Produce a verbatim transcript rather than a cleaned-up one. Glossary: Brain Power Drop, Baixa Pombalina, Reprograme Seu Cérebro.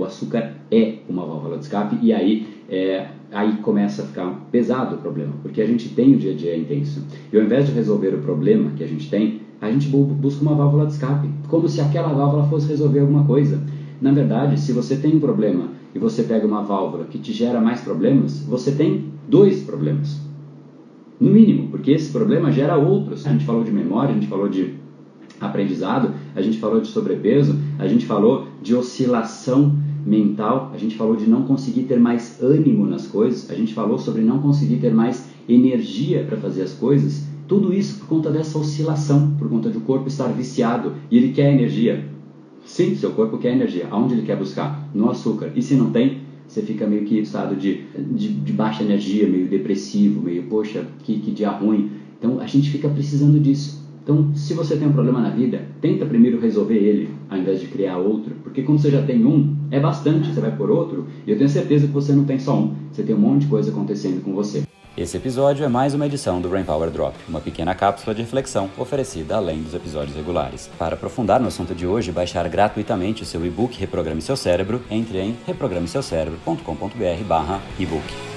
o açúcar é uma válvula de escape, e aí, é, aí começa a ficar pesado o problema, porque a gente tem o dia a dia intenso. E ao invés de resolver o problema que a gente tem, a gente busca uma válvula de escape, como se aquela válvula fosse resolver alguma coisa. Na verdade, se você tem um problema e você pega uma válvula que te gera mais problemas, você tem dois problemas, no mínimo, porque esse problema gera outros. A gente falou de memória, a gente falou de aprendizado, a gente falou de sobrepeso, a gente falou de oscilação mental, a gente falou de não conseguir ter mais ânimo nas coisas, a gente falou sobre não conseguir ter mais energia para fazer as coisas. Tudo isso por conta dessa oscilação, por conta do corpo estar viciado e ele quer energia. Sim, seu corpo quer energia. Aonde ele quer buscar? No açúcar. E se não tem, você fica meio que em estado de, de, de baixa energia, meio depressivo, meio, poxa, que, que dia ruim. Então, a gente fica precisando disso. Então, se você tem um problema na vida, tenta primeiro resolver ele, ao invés de criar outro. Porque quando você já tem um, é bastante, você vai por outro. E eu tenho certeza que você não tem só um. Você tem um monte de coisa acontecendo com você. Esse episódio é mais uma edição do Brain Power Drop, uma pequena cápsula de reflexão oferecida além dos episódios regulares. Para aprofundar no assunto de hoje, baixar gratuitamente o seu e-book Reprograme Seu Cérebro, entre em reprograme seu cérebro ponto com ponto b r barra e-book.